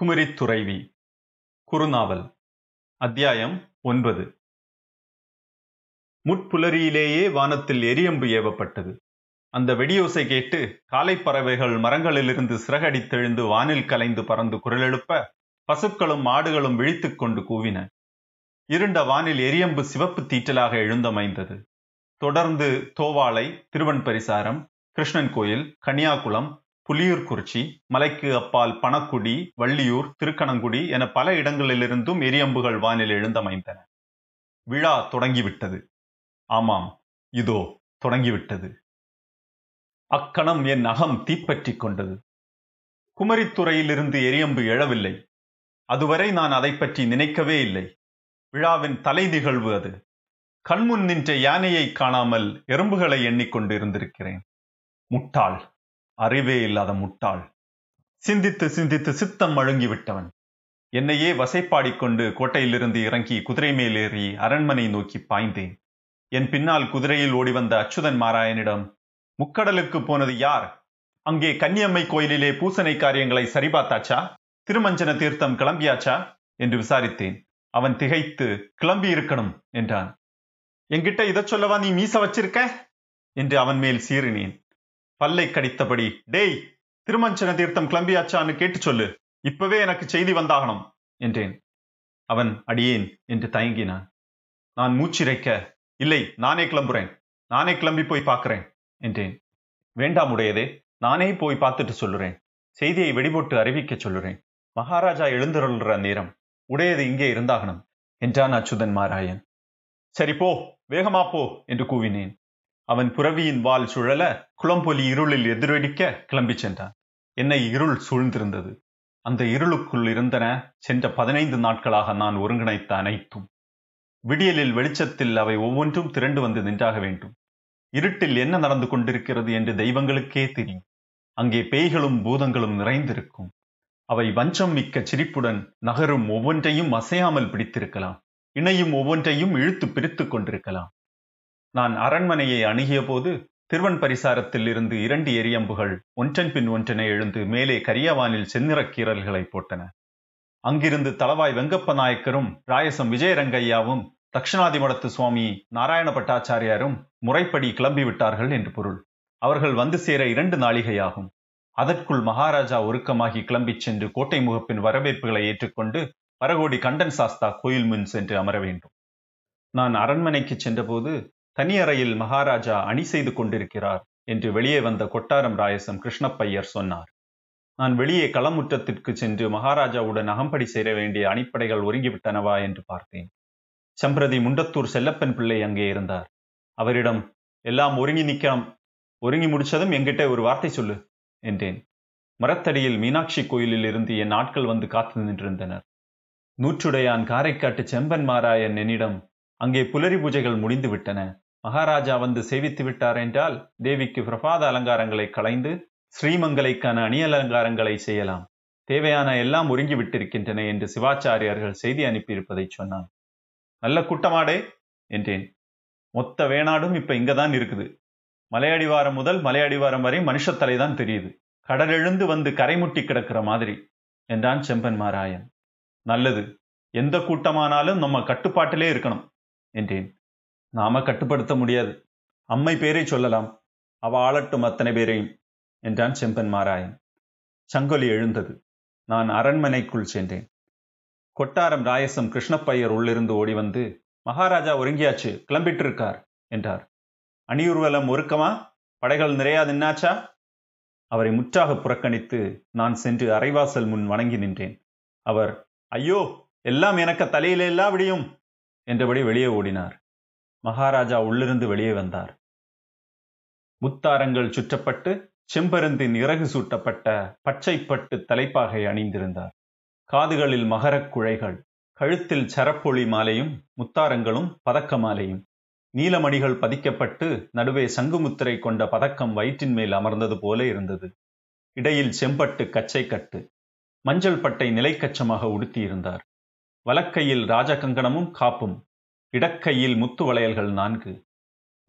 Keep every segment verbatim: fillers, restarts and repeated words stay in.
குமரித் துறைவி குறுநாவல் அத்தியாயம் ஒன்பது. முட்புலரியிலேயே வானத்தில் எரியம்பு ஏவப்பட்டது. அந்த வெடியோசை கேட்டு காலைப்பறவைகள் மரங்களிலிருந்து சிறகடித்தெழுந்து வானில் கலைந்து பறந்து குரலெழுப்ப பசுக்களும் மாடுகளும் விழித்துக் கொண்டு கூவின. இருண்ட வானில் எரியம்பு சிவப்பு தீற்றலாக எழுந்தமைந்தது. தொடர்ந்து தோவாளை, திருவன் பரிசாரம், கிருஷ்ணன் கோயில், கன்னியாகுளம், புலியூர்குறிச்சி, மலைக்கு அப்பால் பணக்குடி, வள்ளியூர், திருக்கணங்குடி என பல இடங்களிலிருந்தும் எரியம்புகள் வானில் எழுந்தமைந்தன. விழா தொடங்கிவிட்டது. ஆமாம், இதோ தொடங்கிவிட்டது. அக்கணம் என் அகம் தீப்பற்றி கொண்டது. குமரித்துறையிலிருந்து எரியம்பு எழவில்லை. அதுவரை நான் அதை பற்றி நினைக்கவே இல்லை. விழாவின் தலை நிகழ்வு அது. கண்முன் நின்ற யானையை காணாமல் எறும்புகளை எண்ணிக்கொண்டு இருந்திருக்கிறேன். முட்டாள், அறிவே இல்லாத முட்டாள், சிந்தித்து சிந்தித்து சித்தம் மழுங்கிவிட்டவன். என்னையே வசைப்பாடிக்கொண்டு கோட்டையிலிருந்து இறங்கி குதிரை மேலேறி அரண்மனை நோக்கி பாய்ந்தேன். என் பின்னால் குதிரையில் ஓடிவந்த அச்சுதன் மாராயனிடம், முக்கடலுக்கு போனது யார்? அங்கே கன்னியம்மை கோயிலிலே பூசனை காரியங்களை சரிபார்த்தாச்சா? திருமஞ்சன தீர்த்தம் கிளம்பியாச்சா என்று விசாரித்தேன். அவன் திகைத்து, கிளம்பி இருக்கணும் என்றான். என்கிட்ட இதை சொல்லவா நீ மீச வச்சிருக்க என்று அவன் மேல் சீறினேன். பல்லை கடித்தபடி, டேய், திருமஞ்சன தீர்த்தம் கிளம்பியாச்சான்னு கேட்டு சொல்லு, இப்பவே எனக்கு செய்தி வந்தாகணும் என்றேன். அவன், அடியேன் என்று தயங்கினான். நான் மூச்சிரைக்க, இல்லை, நானே கிளம்புறேன், நானே கிளம்பி போய் பார்க்கிறேன் என்றேன். வேண்டாம் உடையதே, நானே போய் பார்த்துட்டு சொல்லுறேன், செய்தியை வெடிபோட்டு அறிவிக்க சொல்லுறேன். மகாராஜா எழுந்துருள்ற நேரம் உடையது இங்கே இருந்தாகணும் என்றான் அச்சுதன் மாராயன். சரி போ, வேகமா போ என்று கூவினேன். அவன் புரவியின் வால் சுழல குளம்பொலி இருளில் எதிரொலிக்க கிளம்பி சென்றான். என்னை இருள் சூழ்ந்திருந்தது. அந்த இருளுக்குள் இருந்தன சென்ற பதினைந்து நாட்களாக நான் ஒருங்கிணைத்த அனைத்தும். விடியலில் வெளிச்சத்தில் அவை ஒவ்வொன்றும் திரண்டு வந்து நின்றாக வேண்டும். இருட்டில் என்ன நடந்து கொண்டிருக்கிறது என்று தெய்வங்களுக்கே தெரியும். அங்கே பேய்களும் பூதங்களும் நிறைந்திருக்கும். அவை வஞ்சம் மிக்க சிரிப்புடன் நகரும் ஒவ்வொன்றையும் அசையாமல் பிடித்திருக்கலாம், இணையும் ஒவ்வொன்றையும் இழுத்து பிரித்து கொண்டிருக்கலாம். நான் அரண்மனையை அணுகிய போது திருவன் பரிசாரத்தில் இருந்து இரண்டு எரியம்புகள் ஒன்றன் பின் ஒன்றனை எழுந்து மேலே கரியவானில் செந்நிறக் கீறல்களை போட்டன. அங்கிருந்து தளவாய் வெங்கப்ப நாயக்கரும் ராயசம் விஜயரங்கையாவும் தட்சிணாதி மடத்து சுவாமி நாராயண பட்டாச்சாரியாரும் முறைப்படி கிளம்பிவிட்டார்கள் என்று பொருள். அவர்கள் வந்து சேர இரண்டு நாளிகையாகும். அதற்குள் மகாராஜா ஒருக்கமாகி கிளம்பிச் சென்று கோட்டை முகப்பின் வரவேற்புகளை ஏற்றுக்கொண்டு பரகோடி கண்டன் சாஸ்தா கோயில் முன் சென்று அமர வேண்டும். நான் அரண்மனைக்கு சென்றபோது தனியறையில் மகாராஜா அணி செய்து கொண்டிருக்கிறார் என்று வெளியே வந்த கொட்டாரம் ராயசம் கிருஷ்ணப்பையர் சொன்னார். நான் வெளியே களமுற்றத்திற்கு சென்று மகாராஜாவுடன் அகம்படி சேர வேண்டிய அணிப்படைகள் ஒருங்கிவிட்டனவா என்று பார்த்தேன். சம்பிரதி முண்டத்தூர் செல்லப்பன் பிள்ளை அங்கே இருந்தார். அவரிடம், எல்லாம் ஒருங்கி நிற்கலாம், ஒருங்கி முடிச்சதும் என்கிட்ட ஒரு வார்த்தை சொல்லு என்றேன். மரத்தடியில் மீனாட்சி கோயிலில் இருந்து என் ஆட்கள் வந்து காத்து நின்றிருந்தனர். நூற்றுடையான் காரைக்காட்டு செம்பன் மாராயன் என்னிடம், அங்கே புலரி பூஜைகள் முடிந்து விட்டன, மகாராஜா வந்து சேவித்து விட்டார் என்றால் தேவிக்கு பிரபாத அலங்காரங்களை களைந்து ஸ்ரீமங்கலைக்கான அணி அலங்காரங்களை செய்யலாம், தேவையான எல்லாம் ஒருங்கி விட்டிருக்கின்றன என்று சிவாச்சாரியர்கள் செய்தி அனுப்பியிருப்பதை சொன்னான். நல்ல கூட்டமாடே என்றேன். மொத்த வேணாடும் இப்ப இங்கதான் இருக்குது. மலையடிவாரம் முதல் மலையடிவாரம் வரை மனுஷத்தலை தான் தெரியுது. கடலெழுந்து வந்து கரைமுட்டி கிடக்கிற மாதிரி என்றான் செம்பன் மாராயன். நல்லது, எந்த கூட்டமானாலும் நம்ம கட்டுப்பாட்டிலே இருக்கணும் என்றேன். நாம கட்டுப்படுத்த முடியாது, அம்மை பேரை சொல்லலாம், அவ ஆளட்டும் அத்தனை பேரையும் என்றான் செம்பன் மாராயன். சங்கொலி எழுந்தது. நான் அரண்மனைக்குள் சென்றேன். கொட்டாரம் ராயசம் கிருஷ்ணப்பையர் உள்ளிருந்து ஓடி வந்து, மகாராஜா ஒருங்கியாச்சு, கிளம்பிட்டு இருக்கார் என்றார். அணியூர்வலம் ஒருக்கமா, படைகள் நிறையா நின்னாச்சா? அவரை முற்றாக புறக்கணித்து நான் சென்று அரைவாசல் முன் வணங்கி நின்றேன். அவர், ஐயோ, எல்லாம் எனக்கு தலையில எல்லா விடியும் என்றபடி வெளியே ஓடினார். மகாராஜா உள்ளிருந்து வெளியே வந்தார். முத்தாரங்கள் சுற்றப்பட்டு செம்பருந்தின் இறகு சூட்டப்பட்ட பச்சைப்பட்டு தலைப்பாகை அணிந்திருந்தார். காதுகளில் மகரக் குழைகள், கழுத்தில் சரப்பொழி மாலையும் முத்தாரங்களும் பதக்க மாலையும். நீலமணிகள் பதிக்கப்பட்டு நடுவே சங்குமுத்திரை கொண்ட பதக்கம் வயிற்றின் மேல் அமர்ந்தது போல இருந்தது. இடையில் செம்பட்டு கச்சை கட்டு, மஞ்சள் பட்டை நிலைக்கச்சமாக உடுத்தியிருந்தார். வலக்கையில் ராஜகங்கணமும் காப்பும், இடக்கையில் முத்து வளையல்கள் நான்கு.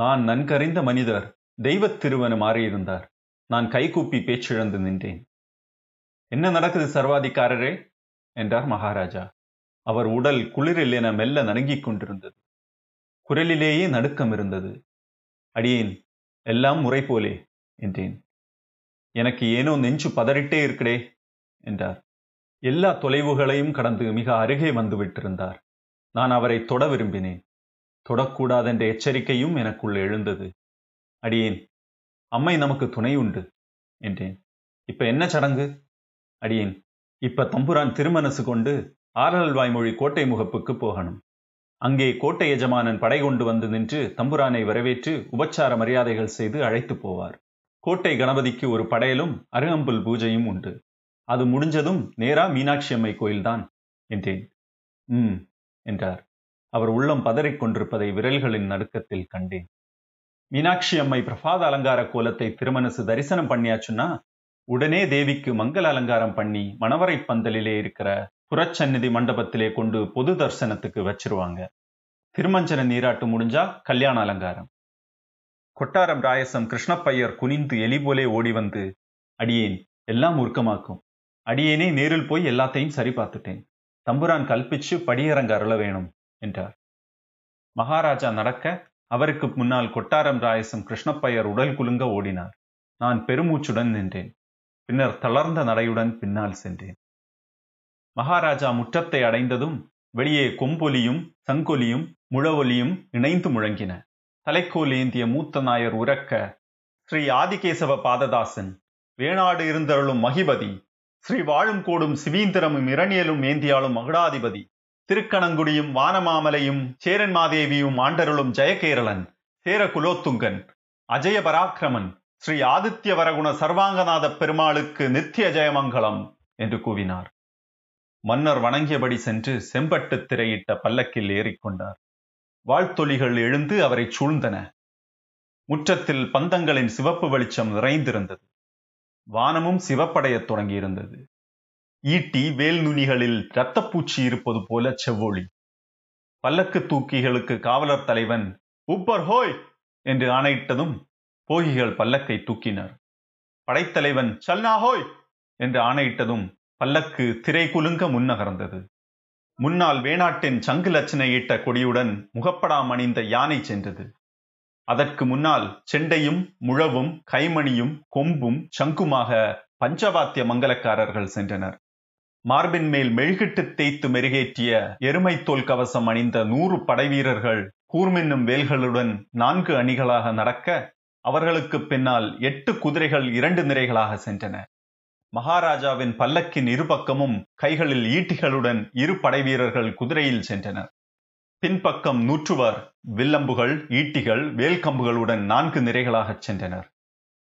நான் நன்கறிந்த மனிதர், தெய்வத் திருவனு மாறியிருந்தார். நான் கைகூப்பி பேச்சிழந்து நின்றேன். என்ன நடக்குது சர்வாதிகாரரே? என்றார் மகாராஜா. அவர் உடல் குளிரில் என மெல்ல நடுங்கிக் கொண்டிருந்தது. குரலிலேயே நடுக்கம் இருந்தது. அடியேன், எல்லாம் முறை போலே என்றேன். எனக்கு ஏனோ நெஞ்சு பதறிட்டே இருக்கடே என்றார். எல்லா தொலைவுகளையும் கடந்து மிக அருகே வந்துவிட்டிருந்தார். நான் அவரை தொட விரும்பினேன். தொடக்கூடாதென்ற எச்சரிக்கையும் எனக்குள் எழுந்தது. அடியேன், அம்மை நமக்கு துணை உண்டு என்றேன். இப்ப என்ன சடங்கு? அடியேன், இப்ப தம்புரான் திருமனசு கொண்டு ஆரல்வாய்மொழி கோட்டை முகப்புக்கு போகணும். அங்கே கோட்டை எஜமானன் படை கொண்டு வந்து நின்று தம்புரானை வரவேற்று உபச்சார மரியாதைகள் செய்து அழைத்து போவார். கோட்டை கணபதிக்கு ஒரு படையலும் அருகம்புல் பூஜையும் உண்டு. அது முடிஞ்சதும் நேரா மீனாட்சி அம்மை கோயில்தான் என்றேன். ம் என்றார். அவர் உள்ளம் பதறிக்கொண்டிருப்பதை விரல்களின் நடுக்கத்தில் கண்டேன். மீனாட்சி அம்மை பிரபாத அலங்கார கோலத்தை திருமனசு தரிசனம் பண்ணியாச்சுன்னா உடனே தேவிக்கு மங்கள அலங்காரம் பண்ணி மணவரை பந்தலிலே இருக்கிற புறச்சந்நிதி மண்டபத்திலே கொண்டு பொது தரிசனத்துக்கு வச்சிருவாங்க. திருமஞ்சன நீராட்டு முடிஞ்சா கல்யாண அலங்காரம். கொட்டாரம் ராயசம் கிருஷ்ணப்பையர் குனிந்து எலி போலே ஓடி வந்து, அடியேன், எல்லாம் உருக்கமாக்கும். அடியேனே நேரில் போய் எல்லாத்தையும் சரி பார்த்துட்டேன். தம்புரான் கல்பிச்சு படியரங்க அருள வேணும் என்றார். மகாராஜா நடக்க அவருக்கு முன்னால் கொட்டாரம் ராயசம் கிருஷ்ணப்பையர் உடல் குலுங்க ஓடினார். நான் பெருமூச்சுடன் நின்றேன். பின்னர் தளர்ந்த நடையுடன் பின்னால் சென்றேன். மகாராஜா முற்றத்தை அடைந்ததும் வெளியே கொம்பொலியும் சங்கொலியும் முழவொலியும் இணைந்து முழங்கின. தலைக்கோல் ஏந்திய மூத்த நாயர் உரக்க, ஸ்ரீ ஆதிகேசவ பாததாசன், வேணாடு இருந்தருளும் மகிபதி, ஸ்ரீ வாழும் கோடும் சிவீந்திரமும் இரணியலும் ஏந்தியாலும் மகுடாதிபதி, திருக்கணங்குடியும் வானமாமலையும் சேரன்மாதேவியும் ஆண்டருளும் ஜெயகேரளன், சேர குலோத்துங்கன், அஜய பராக்கிரமன், ஸ்ரீ ஆதித்ய வரகுண சர்வாங்கநாத பெருமாளுக்கு நித்திய ஜெயமங்கலம் என்று கூவினார். மன்னர் வணங்கியபடி சென்று செம்பட்டு திரையிட்ட பல்லக்கில் ஏறிக்கொண்டார். வாழ்த்தொலிகள் எழுந்து அவரை சூழ்ந்தன. முற்றத்தில் பந்தங்களின் சிவப்பு வெளிச்சம் நிறைந்திருந்தது. வானமும் சிவப்படையத் தொடங்கியிருந்தது. ஈட்டி வேல் நுனிகளில் இரத்தப்பூச்சி இருப்பது போல செவ்வொளி. பல்லக்கு தூக்கிகளுக்கு காவலர் தலைவன் உப்பர் ஹோய் என்று ஆணையிட்டதும் போகிகள் பல்லக்கை தூக்கினர். படைத்தலைவன் சல்னா ஹோய் என்று ஆணையிட்டதும் பல்லக்கு திரை குலுங்க முன்னகர்ந்தது. முன்னால் வேணாட்டின் சங்கு லட்சணையிட்ட கொடியுடன் முகப்படாம் அணிந்த யானை சென்றது. அதற்கு முன்னால் செண்டையும் முழவும் கைமணியும் கொம்பும் சங்குமாக பஞ்சவாத்திய மங்கலக்காரர்கள் சென்றனர். மார்பின் மேல் மெழுகிட்டு தேய்த்து மெருகேற்றிய எருமை தோல் கவசம் அணிந்த நூறு படைவீரர்கள் கூர்மென்னும் வேல்களுடன் நான்கு அணிகளாக நடக்க, அவர்களுக்கு பின்னால் எட்டு குதிரைகள் இரண்டு நிறைகளாக சென்றன. மகாராஜாவின் பல்லக்கின் இருபக்கமும் கைகளில் ஈட்டிகளுடன் இரு படைவீரர்கள் குதிரையில் சென்றனர். பின்பக்கம் நூற்றுவர் வில்லம்புகள் ஈட்டிகள் வேல்கம்புகளுடன் நான்கு நிறைகளாகச் சென்றனர்.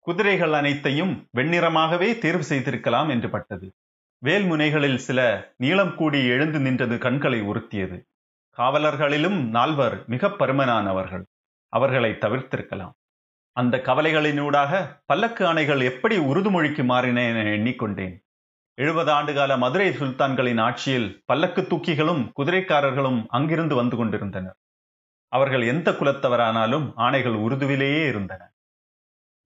குதிரைகள் அனைத்தையும் வெண்ணிறமாகவே தேர்வு செய்திருக்கலாம் என்று பட்டது. வேல்முனைகளில் சில நீளம் கூடி எழுந்து நின்றது கண்களை உறுத்தியது. காவலர்களிலும் நால்வர் மிக பருமனானவர்கள். அவர்களை தவிர்த்திருக்கலாம். அந்த கவலைகளினூடாக பல்லக்கு ஆணைகள் எப்படி உருதுமொழிக்கு மாறின என எண்ணிக்கொண்டேன். எழுபது ஆண்டுகால மதுரை சுல்தான்களின் ஆட்சியில் பல்லக்கு தூக்கிகளும் குதிரைக்காரர்களும் அங்கிருந்து வந்து கொண்டிருந்தனர். அவர்கள் எந்த குலத்தவரானாலும் ஆணைகள் உருதுவிலேயே இருந்தன.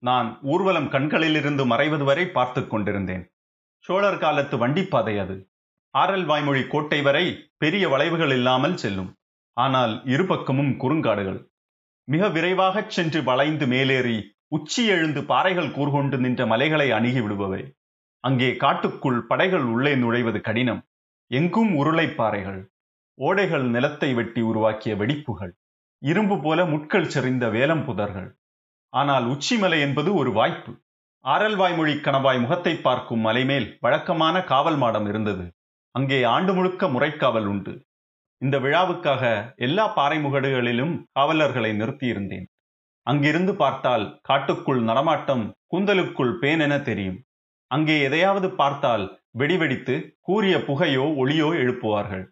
நான் ஊர்வலம் கண்களிலிருந்து மறைவது வரை பார்த்து கொண்டிருந்தேன். சோழர் காலத்து வண்டிப்பாதை அது. ஆரல் வாய்மொழி கோட்டை வரை பெரிய வளைவுகள் இல்லாமல் செல்லும். ஆனால் இருபக்கமும் குறுங்காடுகள். மிக விரைவாகச் சென்று வளைந்து மேலேறி உச்சி எழுந்து பாறைகள் கூர்கொண்டு நின்ற மலைகளை அணுகி விடுபவை. அங்கே காட்டுக்குள் படைகள் உள்ளே நுழைவது கடினம். எங்கும் உருளைப்பாறைகள், ஓடைகள் நிலத்தை வெட்டி உருவாக்கிய வெடிப்புகள், இரும்பு போல முட்கள் செறிந்த வேலம் புதர்கள். ஆனால் உச்சிமலை என்பது ஒரு வாய்ப்பு. ஆரல்வாய்மொழி கணவாய் முகத்தை பார்க்கும் மலைமேல் வழக்கமான காவல் மாடம் இருந்தது. அங்கே ஆண்டு முழுக்க முறைக்காவல் உண்டு. இந்த விழாவுக்காக எல்லா பாறை முகடுகளிலும் காவலர்களை நிறுத்தியிருந்தேன். அங்கிருந்து பார்த்தால் காட்டுக்குள் நடமாட்டம் கூந்தலுக்குள் பேனென தெரியும். அங்கே எதையாவது பார்த்தால் வெடிவெடித்து கூரிய புகையோ ஒளியோ எழுப்புவார்கள்.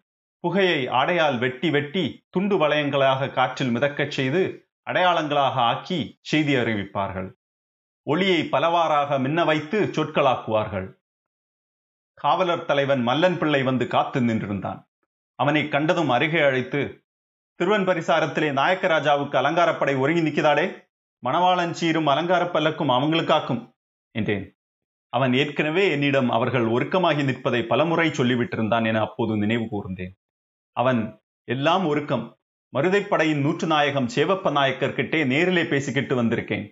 புகையை ஆடையால் வெட்டி வெட்டி துண்டு வளையங்களாக காற்றில் மிதக்கச் செய்து அடையாளங்களாக ஆக்கி செய்தி அறிவிப்பார்கள். ஒளியை பலவாறாக மின்ன வைத்து சொற்களாக்குவார்கள். காவலர் தலைவன் மல்லன் பிள்ளை வந்து காத்து நின்றிருந்தான். அவனை கண்டதும் அருகே அழைத்து, திருவன் பரிசாரத்திலே நாயக்கராஜாவுக்கு அலங்காரப்படை ஒருங்கி நிற்கிறாடே, மணவாளன் சீரும் அலங்கார பல்லக்கும் அவங்களுக்காக்கும் என்றேன். அவன் ஏற்கனவே என்னிடம் அவர்கள் ஒருக்கமாகி நிற்பதை பலமுறை சொல்லிவிட்டிருந்தான் என அப்போது நினைவு கூர்ந்தேன். அவன் எல்லாம் ஒருக்கம், மருதைப்படையின் நூற்று நாயகம் சேவப்ப நாயக்கர்கிட்டே நேரிலே பேசிக்கிட்டு வந்திருக்கேன்.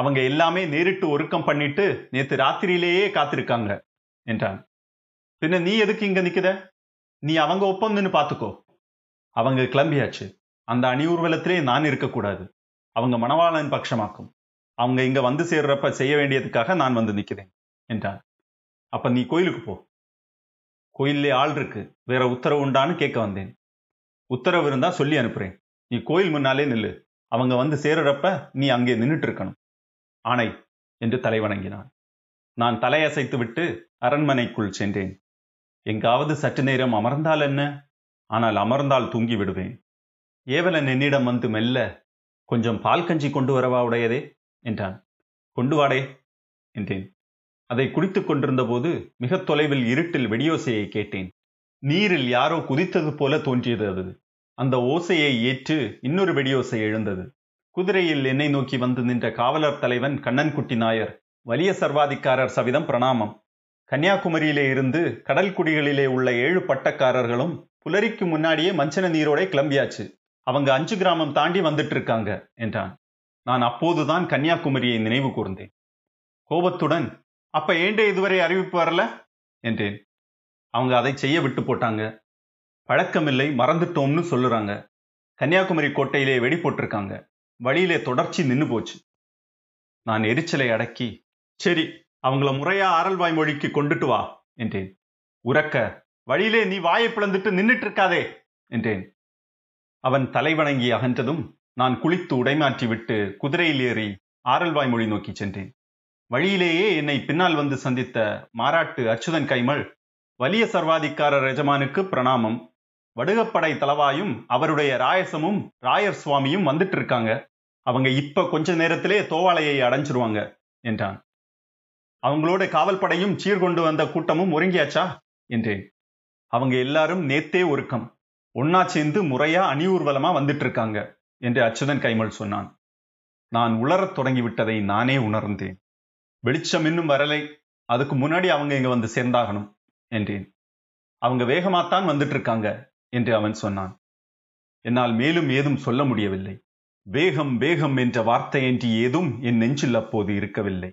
அவங்க எல்லாமே நேரிட்டு ஒருக்கம் பண்ணிட்டு நேற்று ராத்திரியிலேயே காத்திருக்காங்க என்றான். பின்ன நீ எதுக்கு இங்க நிக்குத? நீ அவங்க ஒப்பந்தன்னு பாத்துக்கோ. அவங்க கிளம்பியாச்சு. அந்த அணி ஊர்வலத்திலே நான் இருக்கக்கூடாது. அவங்க மணவாளன் பட்சமாக்கும். அவங்க இங்க வந்து சேர்றப்ப செய்ய வேண்டியதுக்காக நான் வந்து நிக்கிறேன் என்றான். அப்ப நீ கோயிலுக்கு போ. கோயிலே ஆள் இருக்கு, வேற உத்தரவு உண்டான்னு கேட்க வந்தேன். உத்தரவு இருந்தா சொல்லி அனுப்புறேன். நீ கோயில் முன்னாலே நில்லு. அவங்க வந்து சேர்றப்ப நீ அங்கே நின்றுட்டு இருக்கணும். ஆணை என்று தலைவணங்கினான். நான் தலையசைத்து விட்டு அரண்மனைக்குள் சென்றேன். எங்காவது சற்று நேரம் அமர்ந்தால் என்ன, ஆனால் அமர்ந்தால் தூங்கி விடுவேன். ஏவலன் என்னிடம் வந்து மெல்ல, கொஞ்சம் பால் கஞ்சி கொண்டு வரவா உடையதே என்றான். கொண்டு வாடே என்றேன். அதை குடித்து கொண்டிருந்த போது மிக தொலைவில் இருட்டில் வெடியோசையை கேட்டேன். நீரில் யாரோ குதித்தது போல தோன்றியது. அது அந்த ஓசையை ஏற்று இன்னொரு வெடியோசை எழுந்தது. குதிரையில் என்னை நோக்கி வந்து நின்ற காவலர் தலைவன் கண்ணன்குட்டி நாயர். வலிய சர்வாதிகாரர் சவிதம் பிரணாமம். கன்னியாகுமரியிலே இருந்து கடல் குடிகளிலே உள்ள ஏழு பட்டக்காரர்களும் புலரிக்கு முன்னாடியே மஞ்சன நீரோட கிளம்பியாச்சு. அவங்க அஞ்சு கிராமம் தாண்டி வந்துட்டு இருக்காங்க என்றான். நான் அப்போதுதான் கன்னியாகுமரியை நினைவு கூர்ந்தேன். கோபத்துடன், அப்ப ஏண்டே இதுவரை அறிவிப்பு வரல என்றேன். அவங்க அதை செய்ய விட்டு போட்டாங்க. பழக்கமில்லை, மறந்துட்டோம்னு சொல்லுறாங்க. கன்னியாகுமரி கோட்டையிலே வெடி போட்டிருக்காங்க. வழியிலே தொடர்ச்சி நின்று போச்சு. நான் எரிச்சலை அடக்கி, சரி அவங்கள முறையா ஆரல்வாய் மொழிக்கு கொண்டுட்டு வா என்றேன். உரக்க, வழியிலே நீ வாயை பிளந்துட்டு நின்றுட்டு இருக்காதே என்றேன். அவன் தலைவணங்கி அகன்றதும் நான் குளித்து உடைமாற்றி விட்டு குதிரையில் ஏறி ஆரல்வாய் மொழி நோக்கி சென்றேன். வழியிலேயே என்னை பின்னால் வந்து சந்தித்த மாராட்டு அச்சுதன் கைமல், வலிய சர்வாதிகாரர் எஜமானுக்கு பிரணாமம். வடுகப்படை தளவாயும் அவருடைய ராயசமும் ராயர் சுவாமியும் வந்துட்டு இருக்காங்க. அவங்க இப்ப கொஞ்ச நேரத்திலே தோவாளையை அடைஞ்சிருவாங்க என்றான். அவங்களோட காவல்படையும் சீர்கொண்டு வந்த கூட்டமும் ஒருங்கியாச்சா என்றேன். அவங்க எல்லாரும் நேத்தே ஒருக்கம், ஒன்னா சேர்ந்து முறையா அணி ஊர்வலமா வந்துட்டு இருக்காங்க என்று அச்சுதன் கைமல் சொன்னான். நான் உளரத் தொடங்கிவிட்டதை நானே உணர்ந்தேன். வெளிச்சம் இன்னும் வரலை, அதுக்கு முன்னாடி அவங்க இங்க வந்து சேர்ந்தாகணும் என்றேன். அவங்க வேகமாத்தான் வந்துட்டு இருக்காங்க என்று அவன் சொன்னான். என்னால் மேலும் ஏதும் சொல்ல முடியவில்லை. வேகம் வேகம் என்ற வார்த்தையின்றி ஏதும் என் நெஞ்சில் அப்போது இருக்கவில்லை.